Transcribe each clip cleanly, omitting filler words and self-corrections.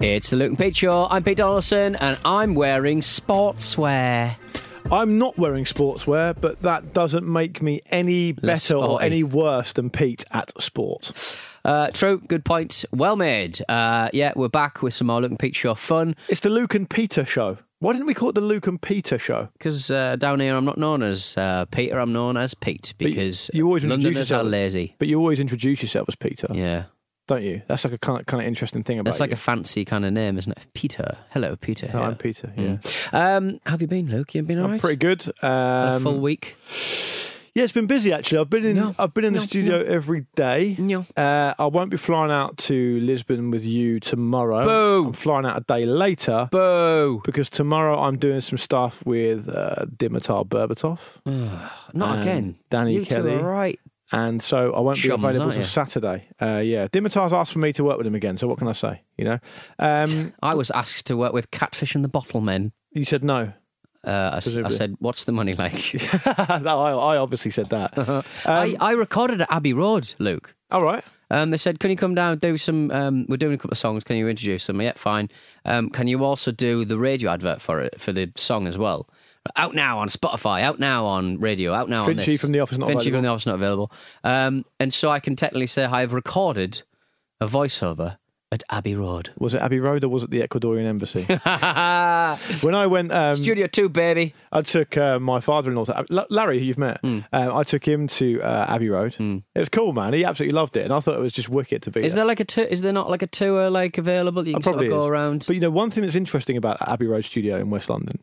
It's the Look and Picture. I'm Pete Donaldson and I'm wearing sportswear. I'm not wearing sportswear, but that doesn't make me any better or any worse than Pete at sport. True, good points. Well made. Yeah, we're back with some more Luke and Peter Show fun. It's the Luke and Peter Show. Why didn't we call it the Luke and Peter Show? Because down here I'm not known as Peter, I'm known as Pete, because you always Londoners are lazy. But you always introduce yourself as Peter. Yeah. Don't you? That's like a kind of interesting thing about it. That's like you. A fancy kind of name, isn't it? Peter. Hello, Peter. Oh, I'm Peter, yeah. Have you been, Luke? You've been all right? Pretty good. A full week? Yeah, it's been busy, actually. I've been in the studio every day. No. I won't be flying out to Lisbon with you tomorrow. Boo! I'm flying out a day later. Boo! Because tomorrow I'm doing some stuff with Dimitar Berbatov. Not again. Danny Kelly. You two are right. And so I won't be available till Saturday. Dimitar's asked for me to work with him again, so what can I say, you know? I was asked to work with Catfish and the Bottlemen. You said no. I said, what's the money like? I obviously said that. I recorded at Abbey Road, Luke. All right. They said, can you come down and do some... we're doing a couple of songs, can you introduce them? Yeah, fine. Can you also do the radio advert for the song as well? Out now on Spotify, out now on radio, out now Finchy on this. Finchy from The Office not available. And so I can technically say I've recorded a voiceover at Abbey Road. Was it Abbey Road or was it the Ecuadorian Embassy? When I went... Studio 2, baby. I took my father-in-law, Larry, who you've met, I took him to Abbey Road. Mm. It was cool, man. He absolutely loved it and I thought it was just wicked to be there. Is there not like a tour like available that you can sort of go around? But you know, one thing that's interesting about Abbey Road Studio in West London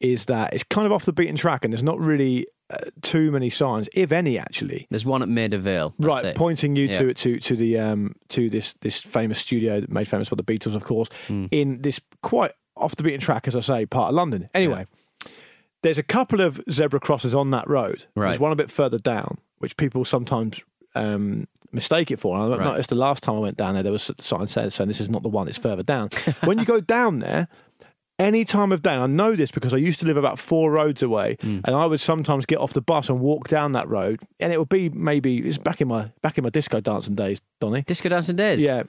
is that it's kind of off the beaten track and there's not really too many signs, if any, actually. There's one at Maida Vale. Right, pointing you to this famous studio made famous by the Beatles, of course, in this quite off the beaten track, as I say, part of London. Anyway, there's a couple of zebra crosses on that road. Right. There's one a bit further down, which people sometimes mistake it for. And I noticed the last time I went down there was a sign saying this is not the one, it's further down. When you go down there... Any time of day, and I know this because I used to live about 4 roads away, and I would sometimes get off the bus and walk down that road, and it would be it's back in my disco dancing days, Donnie. Disco dancing days? Yeah.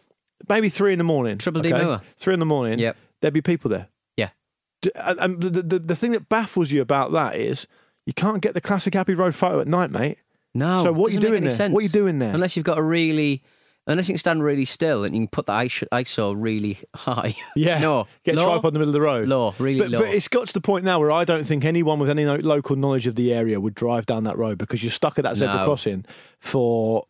Maybe 3 in the morning. Triple D Moore. 3 in the morning, there'd be people there. Yeah. And the thing that baffles you about that is you can't get the classic Abbey Road photo at night, mate. No, so what are you doing there? Sense. What are you doing there? Unless you've got a really... Unless you can stand really still and you can put the ISO really high. Yeah. No. Get a tripod in the middle of the road. Low, really low. But it's got to the point now where I don't think anyone with any local knowledge of the area would drive down that road because you're stuck at that zebra crossing for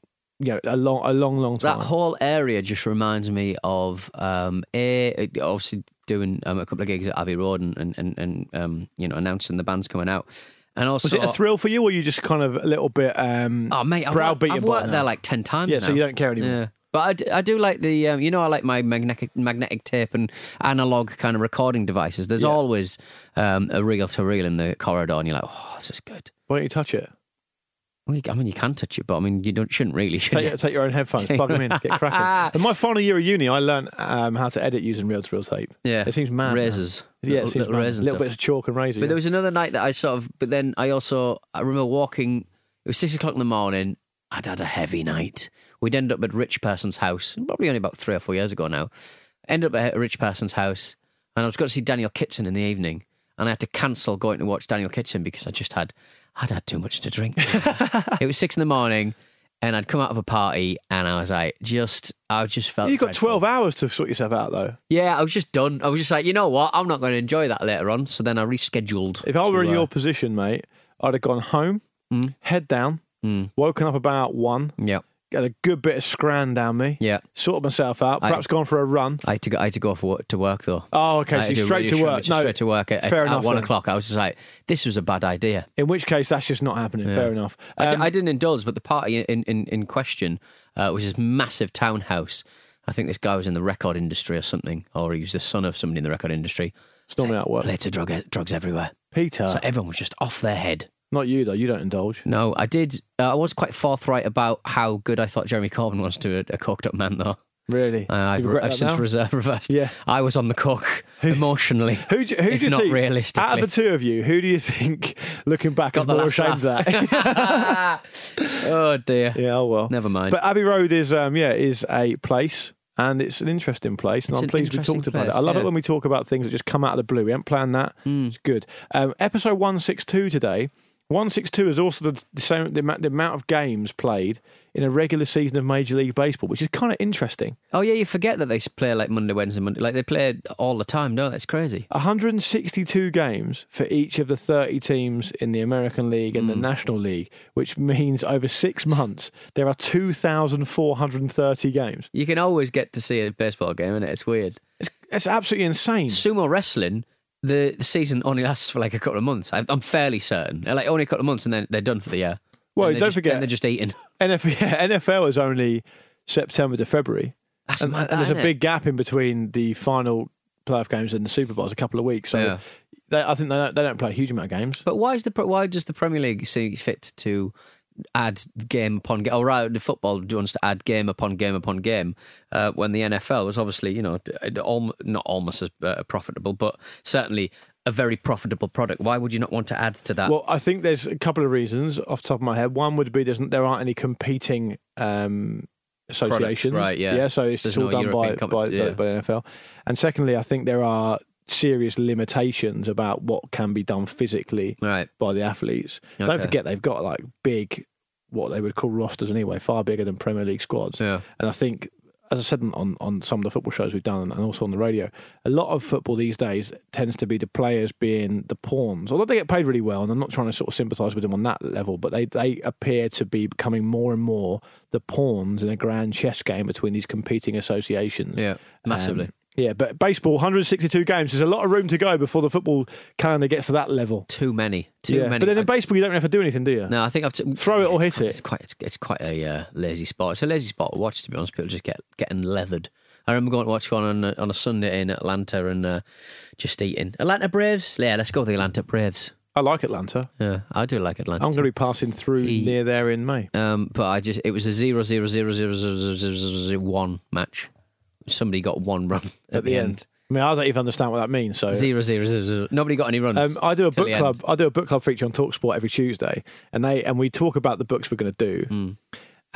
a long time. That whole area just reminds me of, obviously doing a couple of gigs at Abbey Road and announcing the band's coming out. And also, was it a thrill for you, or were you just kind of a little bit browbeaten? I've worked there like 10 times now. So you don't care anymore. Yeah. But I do like the, I like my magnetic tape and analogue kind of recording devices. There's always a reel-to-reel in the corridor, and you're like, oh, this is good. Why don't you touch it? Well, I mean, you can touch it, but I mean, you shouldn't really, should you? Take your own headphones, plug them in, get cracking. In my final year of uni, I learned how to edit using reel-to-reel tape. Yeah. It seems mad. Razors. Man. Yeah, it seems mad. A little bit of chalk and razor. But there was another night that I I remember walking, it was 6:00 in the morning, I'd had a heavy night. We'd end up at a rich person's house, probably only about 3 or 4 years ago now. Ended up at a rich person's house, and I was going to see Daniel Kitson in the evening, and I had to cancel going to watch Daniel Kitson because I'd had too much to drink. It was 6 in the morning. And I'd come out of a party and I was like, I just felt... You got dreadful. 12 hours to sort yourself out though. Yeah, I was just done. I was just like, you know what? I'm not going to enjoy that later on. So then I rescheduled. If I were in your position, mate, I'd have gone home, head down, woken up about 1. Yeah. Got a good bit of scran down me. Yeah. Sorted myself out. Perhaps gone for a run. I had to go to work though. Oh, okay. So straight to work. No, straight to work at 1 o'clock. I was just like, this was a bad idea. In which case, that's just not happening. Yeah. Fair enough. I didn't indulge, but the party in question was this massive townhouse. I think this guy was in the record industry or something, or he was the son of somebody in the record industry. It's normally how it works. Later, drugs everywhere. Peter. So everyone was just off their head. Not you, though. You don't indulge. No, I did. I was quite forthright about how good I thought Jeremy Corbyn was to a coked-up man, though. Really? I've since reversed. Yeah. I was on the cook emotionally, who do you think, realistically. Out of the two of you, who do you think, looking back, is more ashamed of that? Oh, dear. Yeah, oh, well. Never mind. But Abbey Road is a place... And it's an interesting place, and I'm pleased we talked about it. I love it when we talk about things that just come out of the blue. We haven't planned that. Mm. It's good. Episode 162 today. 162 is also the amount of games played in a regular season of Major League Baseball, which is kind of interesting. Oh, yeah, you forget that they play like Monday, Wednesday, Monday. Like, they play all the time, don't they? It's crazy. 162 games for each of the 30 teams in the American League and the National League, which means over 6 months, there are 2,430 games. You can always get to see a baseball game, isn't it? It's weird. It's absolutely insane. Sumo wrestling... The season only lasts for like a couple of months. I'm fairly certain. Like only a couple of months and then they're done for the year. Well, don't forget. And they're just eating. NFL is only September to February. And there's a big gap in between the final playoff games and the Super Bowls, a couple of weeks. So yeah. I think they don't play a huge amount of games. But why does the Premier League see fit to add game upon game? Or rather, the football wants to add game upon game upon game when the NFL was obviously, you know, not almost as profitable, but certainly a very profitable product. Why would you not want to add to that? Well, I think there's a couple of reasons off the top of my head. One would be there aren't any competing associations. Products, right, yeah. Yeah, so it's all done by NFL. And secondly, I think there are serious limitations about what can be done physically by the athletes. Okay. Don't forget they've got like big, what they would call rosters anyway, far bigger than Premier League squads. Yeah. And I think, as I said on some of the football shows we've done and also on the radio, a lot of football these days tends to be the players being the pawns. Although they get paid really well, and I'm not trying to sort of sympathise with them on that level, but they appear to be becoming more and more the pawns in a grand chess game between these competing associations. Yeah, massively. Yeah, but baseball, 162 games. There's a lot of room to go before the football calendar gets to that level. Too many. But then in baseball, you don't have to do anything, do you? No, I think throw it or hit it. It's quite a lazy sport. It's a lazy sport to watch, to be honest. People just getting leathered. I remember going to watch one on a Sunday in Atlanta and just eating. Atlanta Braves? Yeah, let's go with the Atlanta Braves. I like Atlanta. Yeah, I do like Atlanta. I'm going to be passing through near there in May. But it was a 0-0-0-0-0-0-0-1 match. Somebody got one run at the end. I mean, I don't even understand what that means. So 0-0-0-0. Nobody got any runs. I do a book club. I do a book club feature on Talksport every Tuesday, and we talk about the books we're going to do.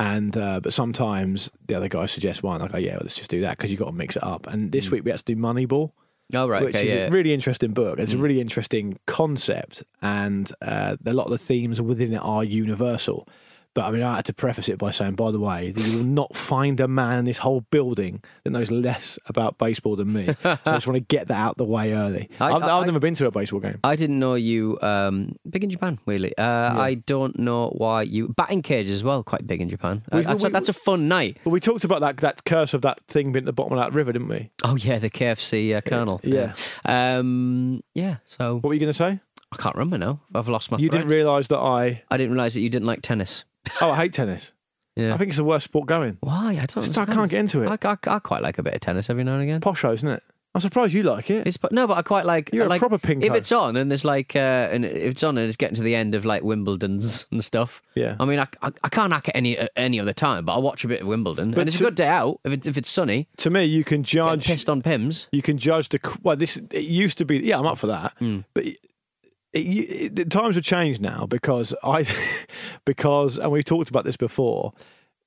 And but sometimes the other guy suggests one. I go, yeah, well, let's just do that because you've got to mix it up. And this week we had to do Moneyball. Oh right, which is a really interesting book. It's a really interesting concept, and a lot of the themes within it are universal. But I mean, I had to preface it by saying, by the way, that you will not find a man in this whole building that knows less about baseball than me. So I just want to get that out the way early. I've never been to a baseball game. I didn't know you... big in Japan, really. Yeah. I don't know why you... Batting cage as well, quite big in Japan. That's a fun night. Well, we talked about that curse of that thing being at the bottom of that river, didn't we? Oh, yeah, the KFC kernel. Yeah. Yeah, so... What were you going to say? I can't remember now. I've lost my thread. You didn't realise that I didn't realise that you didn't like tennis. Oh, I hate tennis. Yeah. I think it's the worst sport going. Why? I don't understand. I can't get into it. I quite like a bit of tennis every now and again. Posho, isn't it? I'm surprised you like it. But I quite like... You're a proper pinko. If it's on and there's like... and if it's on and it's getting to the end of like Wimbledon's and stuff. Yeah. I mean, I can't hack it any other time, but I watch a bit of Wimbledon. But and it's a good day out if it's sunny. To me, you can judge... Pissed on Pims. You can judge the... Well, it used to be... Yeah, I'm up for that. But... The times have changed now because we've talked about this before,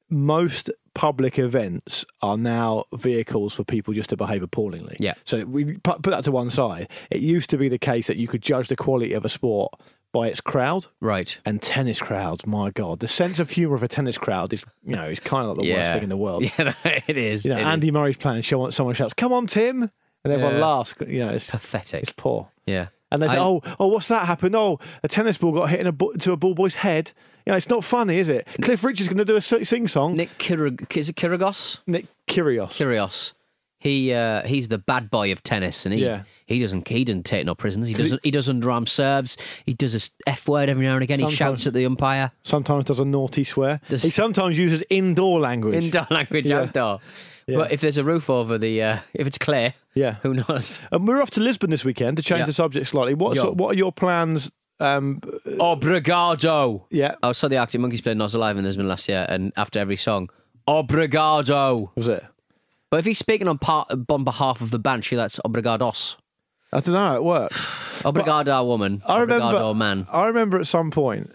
most public events are now vehicles for people just to behave appallingly. Yeah. So we put that to one side. It used to be the case that you could judge the quality of a sport by its crowd. Right. And tennis crowds, my God. The sense of humour of a tennis crowd is, you know, is kind of like the worst thing in the world. Yeah, it is. You know, Andy Murray's playing, someone shouts, "Come on, Tim!" And everyone laughs. You know, it's pathetic. It's poor. Yeah. And they say, oh, what's that happened? Oh, a tennis ball got hit into a ball boy's head. You know, it's not funny, is it? Cliff Richard's going to do a sing-song. Nick Kyrgios. Kyrgios. He's the bad boy of tennis, and he doesn't take no prisoners. He doesn't drum serves. He does a f word every now and again. Sometimes, he shouts at the umpire. Sometimes does a naughty swear. He sometimes uses indoor language. Outdoor. Yeah. But if there's a roof over the, if it's clear, who knows? And we're off to Lisbon this weekend to change the subject slightly. What are your plans? Obrigado. Yeah, I saw the Arctic Monkeys play Nos Alive in Lisbon last year, and after every song, obrigado was it. But if he's speaking on behalf of the band, that's obrigados. I don't know how it works. Obrigado woman. Obrigado man. I remember at some point,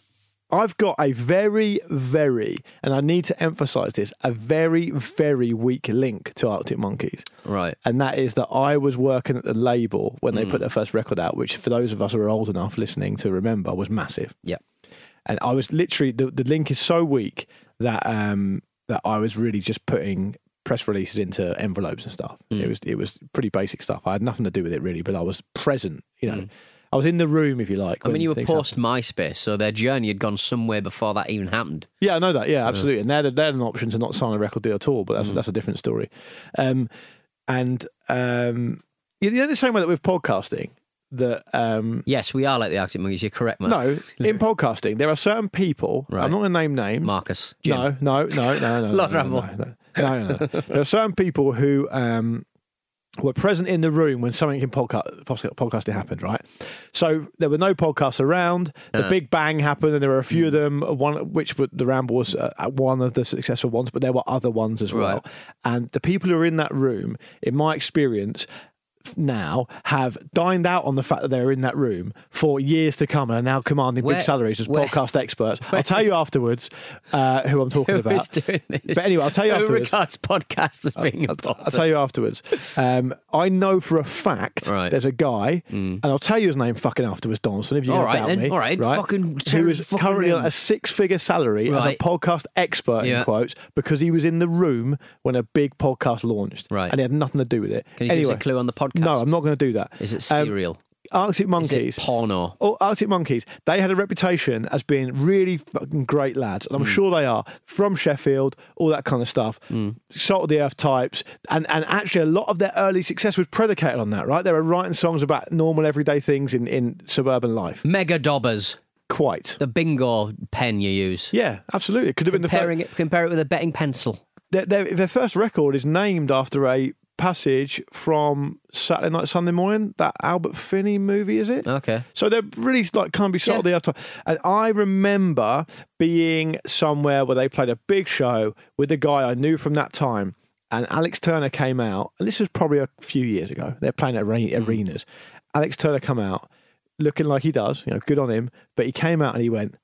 I've got a very, very, and I need to emphasise this, a very, very weak link to Arctic Monkeys. Right. And that is that I was working at the label when they put their first record out, which for those of us who are old enough listening to remember was massive. Yeah. And I was literally, the link is so weak that that I was really just putting press releases into envelopes and stuff. It was pretty basic stuff. I had nothing to do with it really, but I was present, you know. I was in the room, if you like. I mean, you were post MySpace, so their journey had gone somewhere before that even happened. Yeah, I know that. Yeah, absolutely. And they had an option to not sign a record deal at all, but that's a different story. You know, the same way that with podcasting, that yes, we are like the Arctic Monkeys. You're correct, man. No, in podcasting, there are certain people. Right. I'm not going to name Marcus. Jim. No. Lord Ramble. No. There are certain people who were present in the room when something in podcasting happened, right? So there were no podcasts around. The Big Bang happened, and there were a few of them. One, which the Ramble was one of the successful ones, but there were other ones as well. Right. And the people who were in that room, in my experience, now have dined out on the fact that they were in that room for years to come and are now commanding big salaries as podcast experts. I'll tell you afterwards who I'm talking about. Who is doing this? But anyway, I'll tell you afterwards. Who regards podcasts as being important? I'll tell you afterwards. I know for a fact there's a guy, and I'll tell you his name fucking afterwards, Donaldson, if you don't doubt me. All right, fucking who is currently on a six-figure salary as a podcast expert, in quotes, because he was in the room when a big podcast launched, and he had nothing to do with it. Can you give us a clue on the podcast? No, I'm not going to do that. Is it serial? Arctic Monkeys. Is it porno? Oh, Arctic Monkeys. They had a reputation as being really fucking great lads, and I'm sure they are, from Sheffield, all that kind of stuff, salt of the earth types, and actually a lot of their early success was predicated on that, right? They were writing songs about normal everyday things in suburban life. Mega dobbers. Quite. The bingo pen you use. Yeah, absolutely. It could have been compare it with a betting pencil. Their first record is named after a passage from Saturday Night, Sunday Morning, that Albert Finney movie, is it? Okay. So they're really like can't be sold the other time. And I remember being somewhere where they played a big show with a guy I knew from that time, and Alex Turner came out, and this was probably a few years ago. They're playing at arenas. Alex Turner come out looking like he does, you know, good on him, but he came out and he went,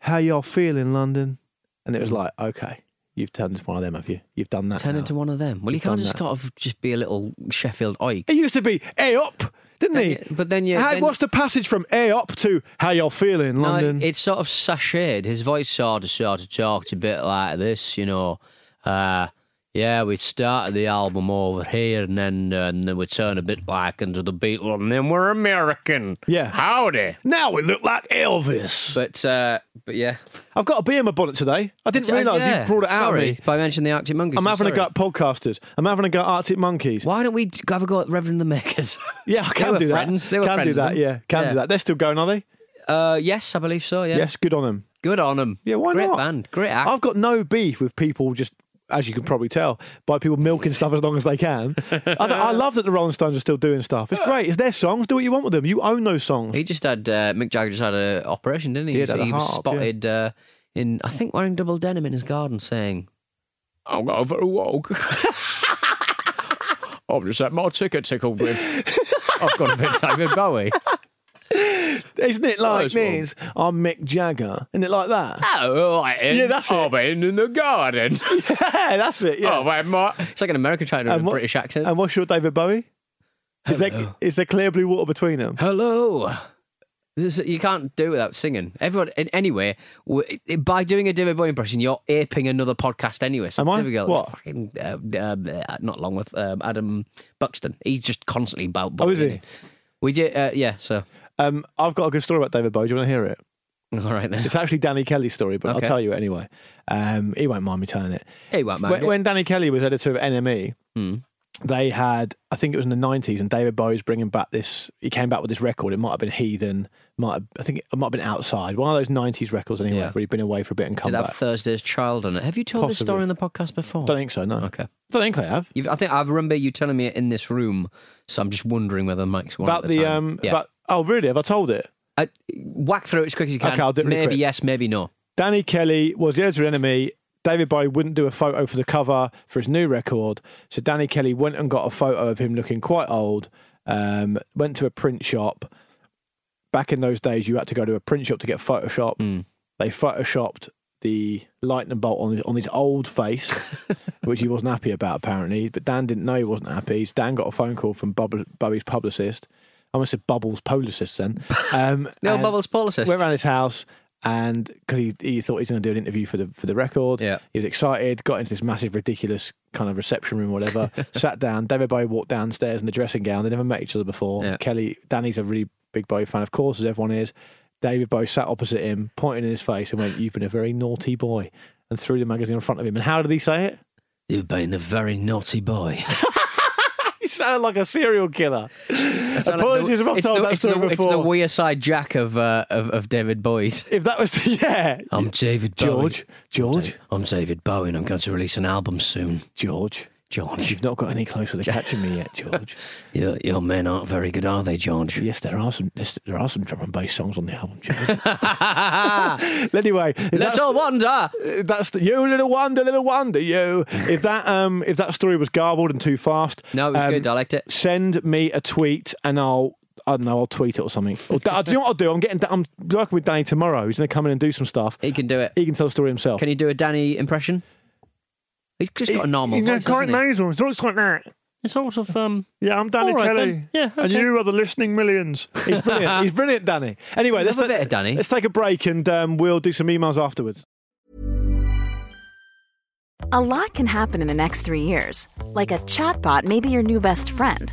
"How y'all feeling, London?" And it was like, okay. You've turned into one of them, have you? You've done that. Turned into one of them. Well, you can't just kind of just be a little Sheffield oik. It used to be "Hey up," didn't it? But then you. What's the passage from "Hey up" to "How y'all feeling, London"? It's sort of sashayed. His voice sort of talked a bit like this, you know. We started the album over here, and then we turned a bit back into the Beatles, and then we're American. Yeah, howdy. Now we look like Elvis. But yeah. I've got a bee in my bonnet today. I didn't realise you brought it out of me. By mentioning the Arctic Monkeys. I'm having a go at podcasters. I'm having a go at Arctic Monkeys. Why don't we have a go at Reverend the Makers? Yeah, I can do that. They were friends. Can do that, yeah. Can do that. They're still going, are they? Yes, I believe so, yeah. Yes, good on them. Good on them. Yeah, why not? Great band, great act. I've got no beef with people just, as you can probably tell, by people milking stuff as long as they can. I love that the Rolling Stones are still doing stuff. It's great. It's their songs. Do what you want with them. You own those songs. He just had, Mick Jagger just had an operation, didn't he? He was spotted in, I think, wearing double denim in his garden saying, "I'll go for a walk. I've just had my ticket tickled with, I've got a bit of David Bowie." Isn't it like this? "I'm Mick Jagger." Isn't it like that? Oh, right. Yeah, that's it. "I've been in the garden." Yeah, that's it. Yeah. Oh, wait, it's like an American trying to do a British accent. And what's your David Bowie? Is there clear blue water between them? Hello. You can't do it without singing. Everyone, anyway, by doing a David Bowie impression, you're aping another podcast anyway. So Am I? What? Fucking, not long with Adam Buxton. He's just constantly about Bowie. Oh, is he? We did, yeah, so. I've got a good story about David Bowie. Do you want to hear it? All right, then. It's actually Danny Kelly's story, but okay. I'll tell you it anyway. He won't mind me telling it. He won't mind it. When Danny Kelly was editor of NME... Mm. They had, I think it was in the 90s, and David Bowie was bringing back this, he came back with this record. It might have been Heathen, I think it might have been Outside. One of those 90s records anyway, yeah, where he'd been away for a bit and come back. Did have Thursday's Child on it. Have you told this story in the podcast before? Don't think so, no. Okay. Don't think I have. I think I remember you telling me it in this room, so I'm just wondering whether Mike's one about at the time. About, oh, really? Have I told it? Whack through it as quick as you can. Okay, I'll do it really quick. Maybe yes, maybe no. Danny Kelly was the editor of NME. David Bowie wouldn't do a photo for the cover for his new record, so Danny Kelly went and got a photo of him looking quite old, went to a print shop. Back in those days, you had to go to a print shop to get Photoshop. Mm. They Photoshopped the lightning bolt on his old face, which he wasn't happy about, apparently, but Dan didn't know he wasn't happy. Dan got a phone call from Bowie's publicist. I almost said Bubbles' publicist then. No, Bubbles' publicist. Went around his house, and because he thought he was going to do an interview for the record, yeah, he was excited, got into this massive, ridiculous kind of reception room or whatever, sat down, David Bowie walked downstairs in the dressing gown, they never met each other before, yeah. Danny's a really big Bowie fan, of course, as everyone is. David Bowie sat opposite him, pointed in his face and went, "You've been a very naughty boy," and threw the magazine in front of him. And how did he say it? "You've been a very naughty boy." He sounded like a serial killer. Apologies if I've told that story before. It's the Weir Side Jack of David Bowie's. If that was... yeah. "I'm David Bowie. George. I'm David Bowie and I'm going to release an album soon. George. You've not got any closer to catching me yet, George." Your men aren't very good, are they, George? Yes, there are some drum and bass songs on the album, George. Anyway, little wonder. That's the, you little wonder, you. If that story was garbled and too fast, no, it was good. I liked it. Send me a tweet and I'll tweet it or something. Or, do you know what I'll do? I'm working with Danny tomorrow. He's going to come in and do some stuff. He can do it. He can tell the story himself. Can he do a Danny impression? He's just got a normal voice, isn't he? Nasal. He talks like that. It's sort of... yeah, I'm Danny Kelly. Then. Yeah, okay. And you are the listening millions. He's brilliant. He's brilliant, Danny. Anyway, let's take a bit of Danny. Let's take a break and we'll do some emails afterwards. A lot can happen in the next 3 years. Like a chatbot may be your new best friend.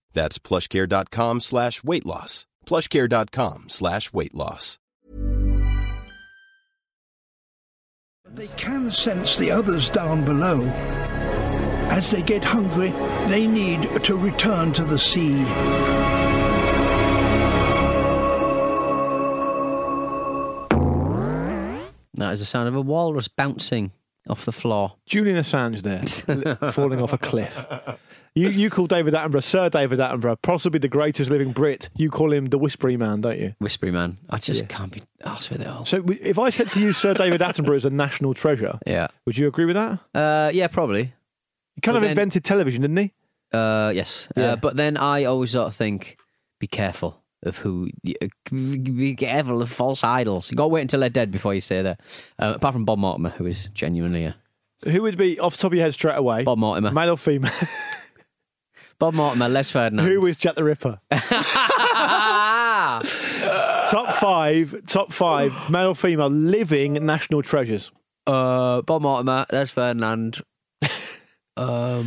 That's PlushCare.com/weight loss. PlushCare.com/weight loss. They can sense the others down below. As they get hungry, they need to return to the sea. That is the sound of a walrus bouncing off the floor. Julian Assange there, falling off a cliff. You call David Attenborough Sir David Attenborough, possibly the greatest living Brit. You call him the Whispery Man, don't you? Whispery Man. I just can't be arsed with it all. So if I said to you Sir David Attenborough is a national treasure, would you agree with that? Yeah, probably. He kind of invented television, didn't he? Yes. Yeah. But then I always sort of think, be careful of who, be careful of false idols. You've got to wait until they're dead before you say that. Apart from Bob Mortimer, who is genuinely a... Who would be, off the top of your head straight away? Bob Mortimer. Male or female? Bob Mortimer, Les Ferdinand. Who is Jack the Ripper? Top five, male or female, living national treasures. Bob Mortimer, Les Ferdinand. These are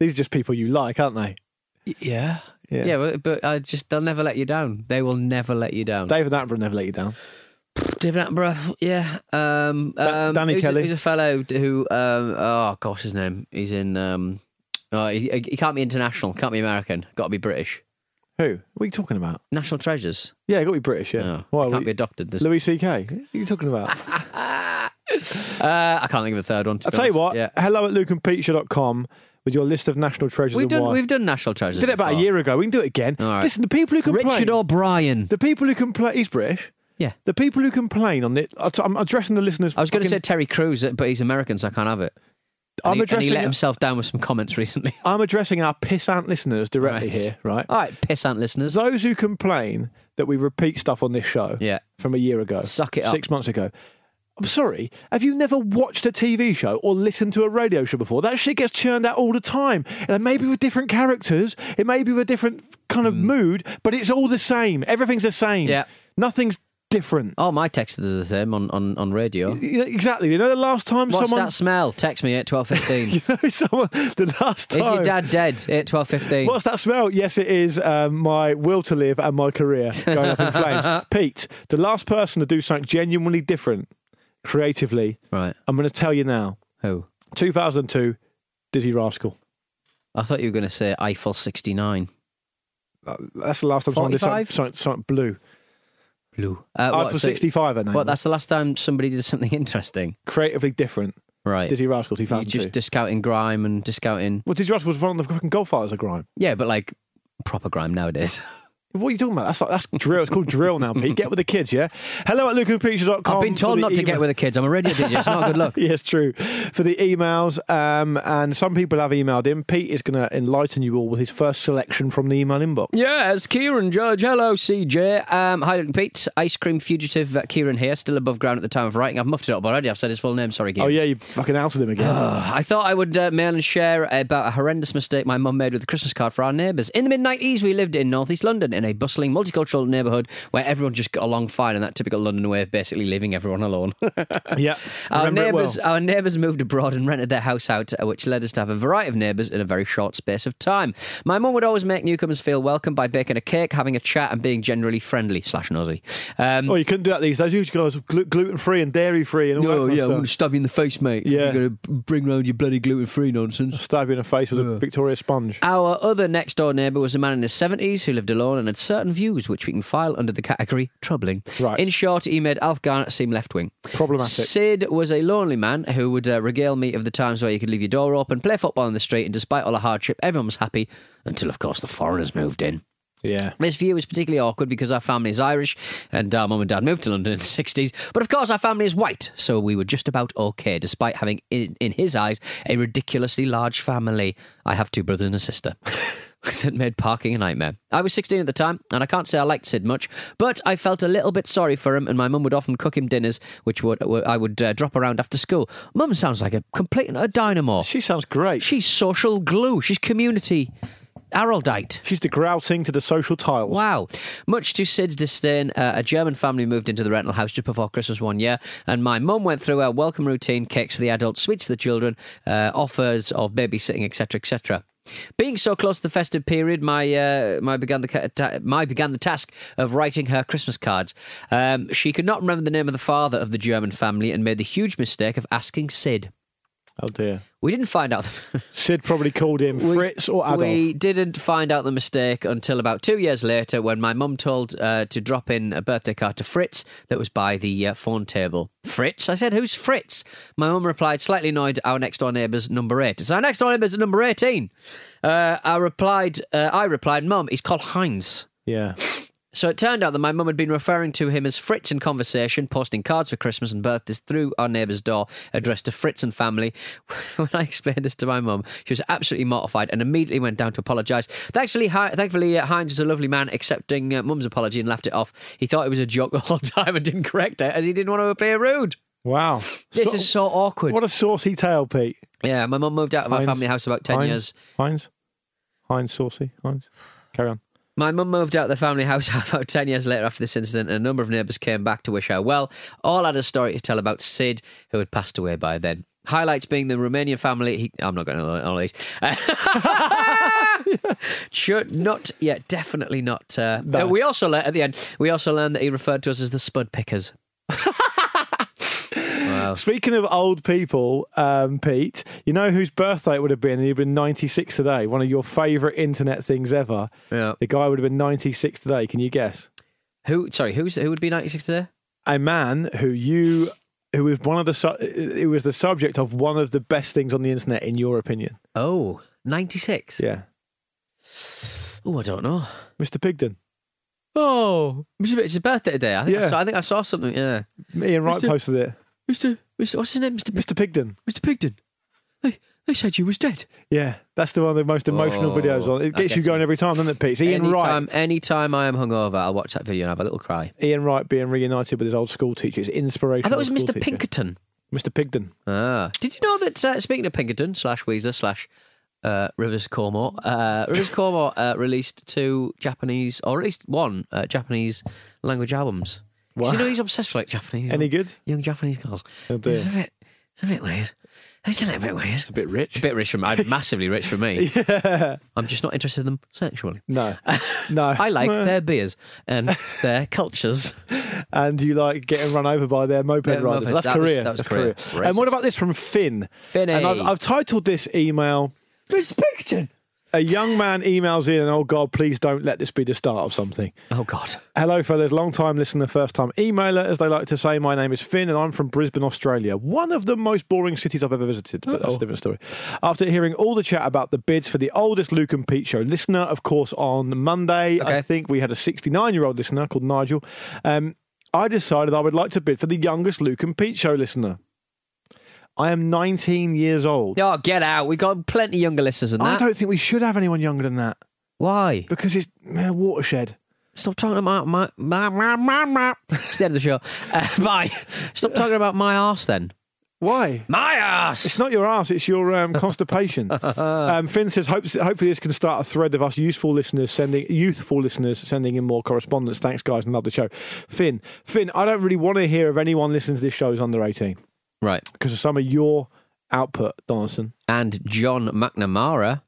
just people you like, aren't they? Yeah, but they'll never let you down. They will never let you down. David Attenborough never let you down. David Attenborough, yeah. Danny Kelly. He's a fellow who, his name. He's in, he can't be international, can't be American, got to be British. Who? What are you talking about? National Treasures. Yeah, got to be British, yeah. No, why? Can't be adopted. There's... Louis C.K. What are you talking about? I can't think of a third one. I'll tell you what, hello at lukeandpeacher.com. With your list of national treasures. We've done national treasures. Did it about a year ago. We can do it again. Right. Listen, the people who complain... Richard O'Brien. The people who complain... He's British. Yeah. The people who complain on it... I'm addressing the listeners... I was going to say Terry Crews, but he's American, so I can't have it. And he let himself down with some comments recently. I'm addressing our pissant listeners directly here, right? All right, pissant listeners. Those who complain that we repeat stuff on this show from a year ago. Suck it up. 6 months ago. I'm sorry, have you never watched a TV show or listened to a radio show before? That shit gets churned out all the time. And it may be with different characters, it may be with a different kind of mood, but it's all the same. Everything's the same. Yeah. Nothing's different. Oh, my text is the same on radio. Exactly. You know the last time someone... What's that smell? Text me at 12:15. You know someone... The last time... Is your dad dead at 12:15? What's that smell? Yes, it is my will to live and my career going up in flames. Pete, the last person to do something genuinely different creatively, right? I'm going to tell you now. Who? 2002, Dizzy Rascal. I thought you were going to say Eiffel 69. That's the last time someone did something blue. Blue. Eiffel 65, I know. Well, that's the last time somebody did something interesting. Creatively different. Right. Dizzy Rascal, 2002. You're just discounting grime and discounting... Well, Dizzy Rascal was one of the fucking golf fighters of grime. Yeah, but like, proper grime nowadays. What are you talking about? That's drill. It's called drill now, Pete. Get with the kids, yeah? Hello at lukeandpeacher.com. I've been told not to get with the kids. I'm a radio DJ. It's not a good look. Yes, true. For the emails, and some people have emailed him. Pete is going to enlighten you all with his first selection from the email inbox. Yes, Kieran Judge. Hello, CJ. Hi, Luke and Pete. Ice cream fugitive Kieran here, still above ground at the time of writing. I've muffed it up already. I've said his full name. Sorry, Kieran. Oh, yeah, you fucking outed him again. I thought I would mail and share about a horrendous mistake my mum made with a Christmas card for our neighbours. In the mid-90s, we lived in northeast London, in a bustling multicultural neighbourhood where everyone just got along fine in that typical London way of basically leaving everyone alone. Yeah. Our neighbours moved abroad and rented their house out, which led us to have a variety of neighbours in a very short space of time. My mum would always make newcomers feel welcome by baking a cake, having a chat and being generally friendly / nosy. Oh, you couldn't do that these days. You guys are gluten-free and dairy-free and all that stuff. I'm going to stab you in the face, mate. Yeah. You're going to bring round your bloody gluten-free nonsense. I'll stab you in the face with a Victoria sponge. Our other next-door neighbour was a man in his 70s who lived alone and had certain views which we can file under the category troubling. Right. In short, he made Alf Garnett seem left-wing. Problematic. Sid was a lonely man who would regale me of the times where you could leave your door open, play football on the street, and despite all the hardship, everyone was happy until, of course, the foreigners moved in. Yeah. This view is particularly awkward because our family is Irish and our mum and dad moved to London in the 60s, but of course our family is white, so we were just about okay despite having, in his eyes, a ridiculously large family. I have two brothers and a sister. that made parking a nightmare. I was 16 at the time, and I can't say I liked Sid much, but I felt a little bit sorry for him, and my mum would often cook him dinners, which I would drop around after school. Mum sounds like a complete dynamo. She sounds great. She's social glue. She's community Araldite. She's the grouting to the social tiles. Wow. Much to Sid's disdain, a German family moved into the rental house just before Christmas one year, and my mum went through her welcome routine: cakes for the adults, sweets for the children, offers of babysitting, etc., etc. Being so close to the festive period, my began the task of writing her Christmas cards. She could not remember the name of the father of the German family and made the huge mistake of asking Sid. Oh dear. We didn't find out. Sid probably called him Fritz or Adolf. We didn't find out the mistake until about 2 years later, when my mum told to drop in a birthday card to Fritz that was by the phone table. Fritz? I said, who's Fritz? My mum replied, slightly annoyed, our next door neighbour's number 8. So our next door neighbour's at number 18. I replied, Mum, he's called Heinz. Yeah. So it turned out that my mum had been referring to him as Fritz in conversation, posting cards for Christmas and birthdays through our neighbour's door, addressed to Fritz and family. When I explained this to my mum, she was absolutely mortified and immediately went down to apologise. Thankfully, Heinz was a lovely man, accepting mum's apology and laughed it off. He thought it was a joke the whole time and didn't correct it, as he didn't want to appear rude. Wow. This is so awkward. What a saucy tale, Pete. Yeah, my mum moved out of our family house about 10 years. Heinz, saucy. Carry on. My mum moved out of the family house about 10 years later after this incident, and a number of neighbours came back to wish her well. All had a story to tell about Sid, who had passed away by then. Highlights being the Romanian family... I'm not going to all these. Not yet, definitely not. No. We also learned that he referred to us as the Spud Pickers. Wow. Speaking of old people, Pete, you know whose birthday it would have been? And he'd been 96 today. One of your favourite internet things ever. Yeah. The guy would have been 96 today. Can you guess? Who would be 96 today? A man who was the subject of one of the best things on the internet, in your opinion. Oh, 96? Yeah. Oh, I don't know. Mr. Pigden. Oh, it's his birthday today. I think I saw something. Yeah, Ian Wright posted it. What's his name? Mr. Pigden. Mr. Pigden. They said you was dead. Yeah, that's the one of the most emotional videos on. It gets you going every time, doesn't it, Pete? Anytime I am hungover, I'll watch that video and have a little cry. Ian Wright being reunited with his old school teacher is inspirational. I thought it was Mr. Pinkerton. Mr. Pigden. Ah, did you know that? Speaking of Pinkerton / Weezer / Rivers Cuomo. Rivers Cuomo released one Japanese language albums. Wow. You know he's obsessed with Japanese. Any good? Young Japanese girls. Oh dear. It's a bit weird. It's a little bit weird. It's a bit rich. A bit rich for me. Massively rich for me. Yeah. I'm just not interested in them sexually. No. I like their beers and their cultures. And you like getting run over by their moped riders. Mopeds. That was Korea. And what about this from Finn? Finny. And I've titled this email... Respected. A young man emails in, and oh God, please don't let this be the start of something. Oh God. Hello fellas, long time listener, first time emailer, as they like to say. My name is Finn and I'm from Brisbane, Australia. One of the most boring cities I've ever visited, but that's a different story. After hearing all the chat about the bids for the oldest Luke and Pete show, listener, of course, on Monday, okay. I think we had a 69-year-old listener called Nigel. I decided I would like to bid for the youngest Luke and Pete show listener. I am 19 years old. Oh, get out. We've got plenty younger listeners than that. I don't think we should have anyone younger than that. Why? Because it's a watershed. Stop talking about my. It's the end of the show. Bye. Stop talking about my arse then. Why? My arse! It's not your arse, it's your constipation. Finn says, hopefully this can start a thread of us youthful listeners sending in more correspondence. Thanks, guys, and love the show. Finn, I don't really want to hear if anyone listening to this show is under 18. Right. Because of some of your output, Donaldson. And John McNamara.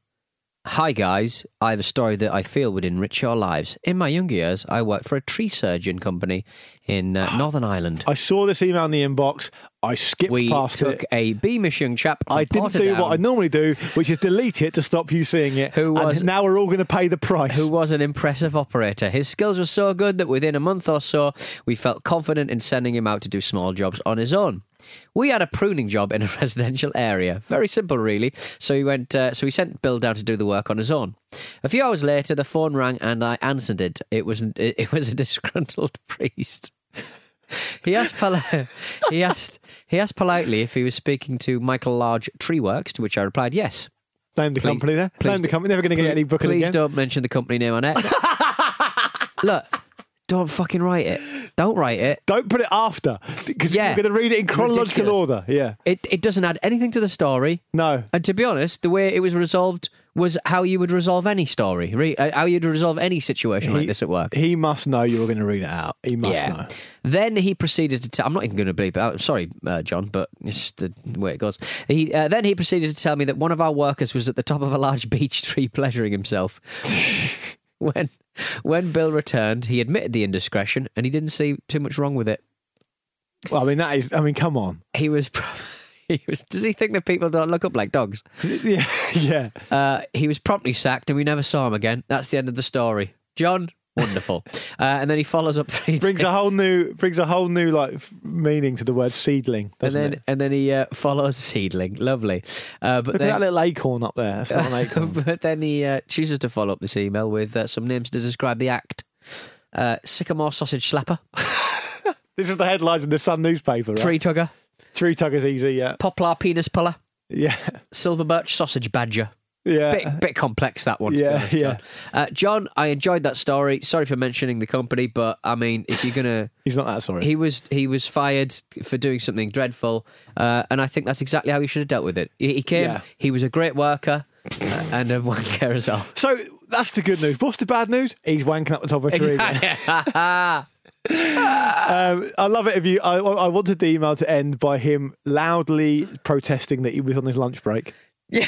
Hi, guys. I have a story that I feel would enrich your lives. In my younger years, I worked for a tree surgeon company in Northern Ireland. I saw this email in the inbox. I skipped past it. We took a beamish young chap. I didn't do what I normally do, which is delete it to stop you seeing it. Now we're all going to pay the price. Who was an impressive operator. His skills were so good that within a month or so, we felt confident in sending him out to do small jobs on his own. We had a pruning job in a residential area. Very simple, really. So he went. So he sent Bill down to do the work on his own. A few hours later, the phone rang and I answered it. It was a disgruntled priest. He asked politely if he was speaking to Michael Large Tree Works, to which I replied yes. Name the company there. Name the company. Never going to get any booking again. Please don't mention the company name on it. Look, don't fucking write it. Don't write it. Don't put it after. Because you're going to read it in chronological order. Yeah. It doesn't add anything to the story. No. And to be honest, the way it was resolved was how you would resolve any story. How you'd resolve any situation like this at work. He must know you were going to read it out. He must know. Then he proceeded to tell... I'm not even going to bleep it out. Sorry, John, but it's the way it goes. Then he proceeded to tell me that one of our workers was at the top of a large beech tree pleasuring himself. When Bill returned, he admitted the indiscretion and he didn't see too much wrong with it. Well, I mean, that is... I mean, come on. He was... Does he think that people don't look up like dogs? Yeah, yeah. He was promptly sacked and we never saw him again. That's the end of the story. John, wonderful. And then he follows up 3 days. Brings a whole new like meaning to the word seedling, doesn't it? And then he follows seedling. Lovely. But look at that little acorn up there. That's not an acorn. But then he chooses to follow up this email with some names to describe the act. Sycamore sausage slapper. This is the headlines in the Sun newspaper, right? Tree tugger. Tree tugger's easy, yeah. Poplar penis puller. Yeah. Silver birch sausage badger. Yeah. Bit complex, that one. Yeah, yeah. John, I enjoyed that story. Sorry for mentioning the company, but I mean, if you're going to... He's not that sorry. He was fired for doing something dreadful, and I think that's exactly how he should have dealt with it. He came, he was a great worker, and a wanker as well. So, that's the good news. What's the bad news? He's wanking up the top of a tree again. I love it. I wanted the email to end by him loudly protesting that he was on his lunch break. Yeah,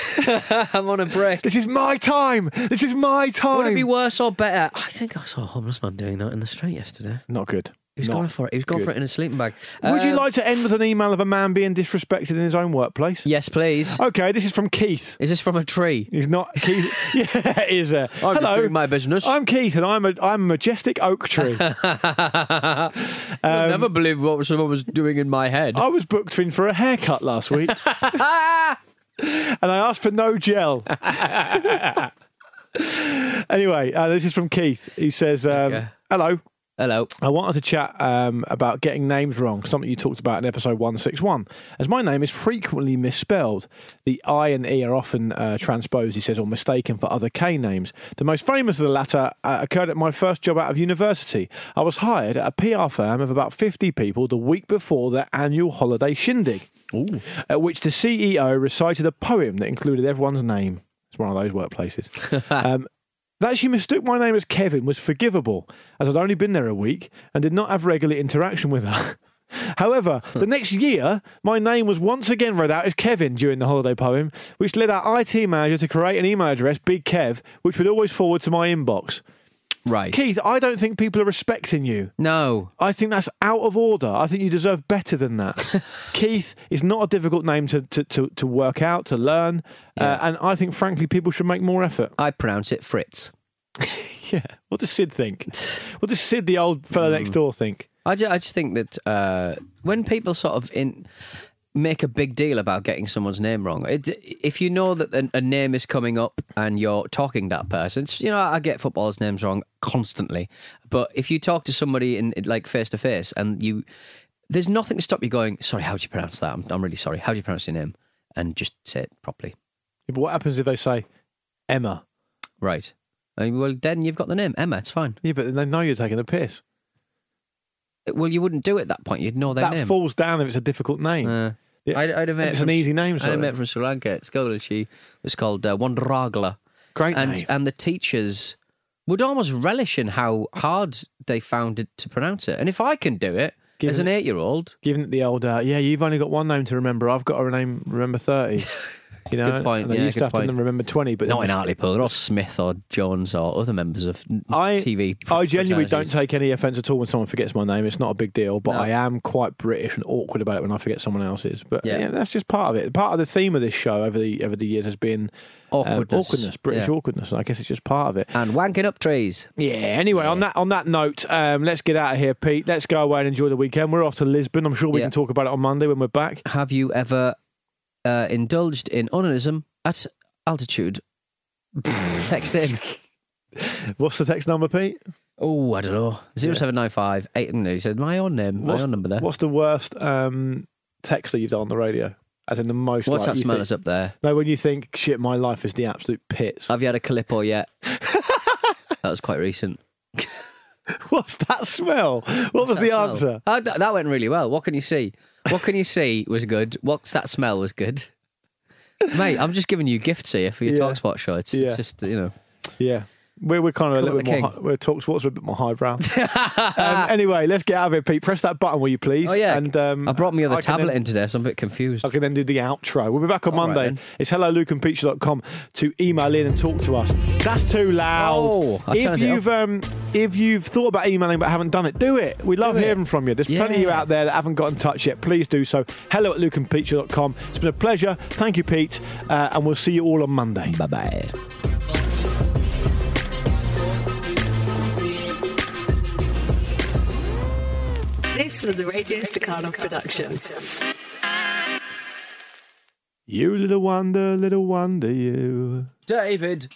I'm on a break. This is my time. Would it be worse or better? I think I saw a homeless man doing that in the street yesterday. Not good. He was going for it. He was going for it in a sleeping bag. Would you like to end with an email of a man being disrespected in his own workplace? Yes, please. Okay, this is from Keith. Is this from a tree? He's not Keith. Yeah, it is. I'm just doing my business. I'm Keith, and I'm a majestic oak tree. I never believed what someone was doing in my head. I was booked in for a haircut last week, and I asked for no gel. Anyway, this is from Keith. He says, "Hello." Hello. I wanted to chat about getting names wrong, something you talked about in episode 161, as my name is frequently misspelled. The I and E are often transposed, he says, or mistaken for other K names. The most famous of the latter occurred at my first job out of university. I was hired at a PR firm of about 50 people the week before their annual holiday shindig, at which the CEO recited a poem that included everyone's name. It's one of those workplaces. That she mistook my name as Kevin was forgivable, as I'd only been there a week and did not have regular interaction with her. However, the next year, my name was once again read out as Kevin during the holiday poem, which led our IT manager to create an email address, Big Kev, which would always forward to my inbox. Right. Keith, I don't think people are respecting you. No. I think that's out of order. I think you deserve better than that. Keith is not a difficult name to work out, to learn. Yeah. And I think, frankly, people should make more effort. I pronounce it Fritz. Yeah. What does Sid think? What does Sid, the old fella next door, think? I just think that when people sort of... make a big deal about getting someone's name wrong. If you know that a name is coming up and you're talking to that person, you know, I get footballers' names wrong constantly. But if you talk to somebody in like face to face, and there's nothing to stop you going, sorry, how do you pronounce that? I'm really sorry. How do you pronounce your name? And just say it properly. Yeah, but what happens if they say Emma? Right. Well, then you've got the name Emma. It's fine. Yeah, but they know you're taking the piss. Well, you wouldn't do it at that point. You'd know their name. That falls down if it's a difficult name. Yeah. I'd have met it's an easy name. Sorry. I had a mate from Sri Lanka at school, and she was called Wandragla. Great name. And the teachers would almost relish in how hard they found it to pronounce it. And if I can do it as an 8-year-old, giving it the old, you've only got one name to remember. I've got to remember 30. You know, good point. I used to have to remember 20, but not in Hartlepool. They're all Smith or Jones or other members of TV. I genuinely don't take any offence at all when someone forgets my name. It's not a big deal, but I am quite British and awkward about it when I forget someone else's. But yeah, that's just part of it. Part of the theme of this show over the years has been awkwardness, British awkwardness. I guess it's just part of it. And wanking up trees. Yeah. Anyway, on that note, let's get out of here, Pete. Let's go away and enjoy the weekend. We're off to Lisbon. I'm sure we can talk about it on Monday when we're back. Have you ever indulged in onanism at altitude? Text in. What's the text number, Pete? Oh, I don't know. 0795 8. He said my own name. My own number there. What's the worst text that you've done on the radio? As in the most. What's that smell that's up there? No, when you think, shit, my life is the absolute pits. Have you had a Calippo yet? That was quite recent. What's that smell? What was the answer? Oh, that went really well. What can you see? What can you see was good. What's that smell was good. Mate, I'm just giving you gifts here for your Talksport show. It's just, you know. Yeah. We're kind of a little bit more... We're Talksport's a bit more highbrow. Anyway, let's get out of here, Pete. Press that button, will you, please? Oh, yeah. And, I brought my other tablet in today, so I'm a bit confused. I can then do the outro. We'll be back on Monday. Right, it's hellolukeandpeach.com to email in and talk to us. That's too loud. Oh, if you've thought about emailing but haven't done it, do it. We love hearing from you. There's plenty of you out there that haven't got in touch yet. Please do so. hello@lukeandpeach.com. It's been a pleasure. Thank you, Pete. And we'll see you all on Monday. Bye-bye. This was a Radio Staccato production. You little wonder, you. David.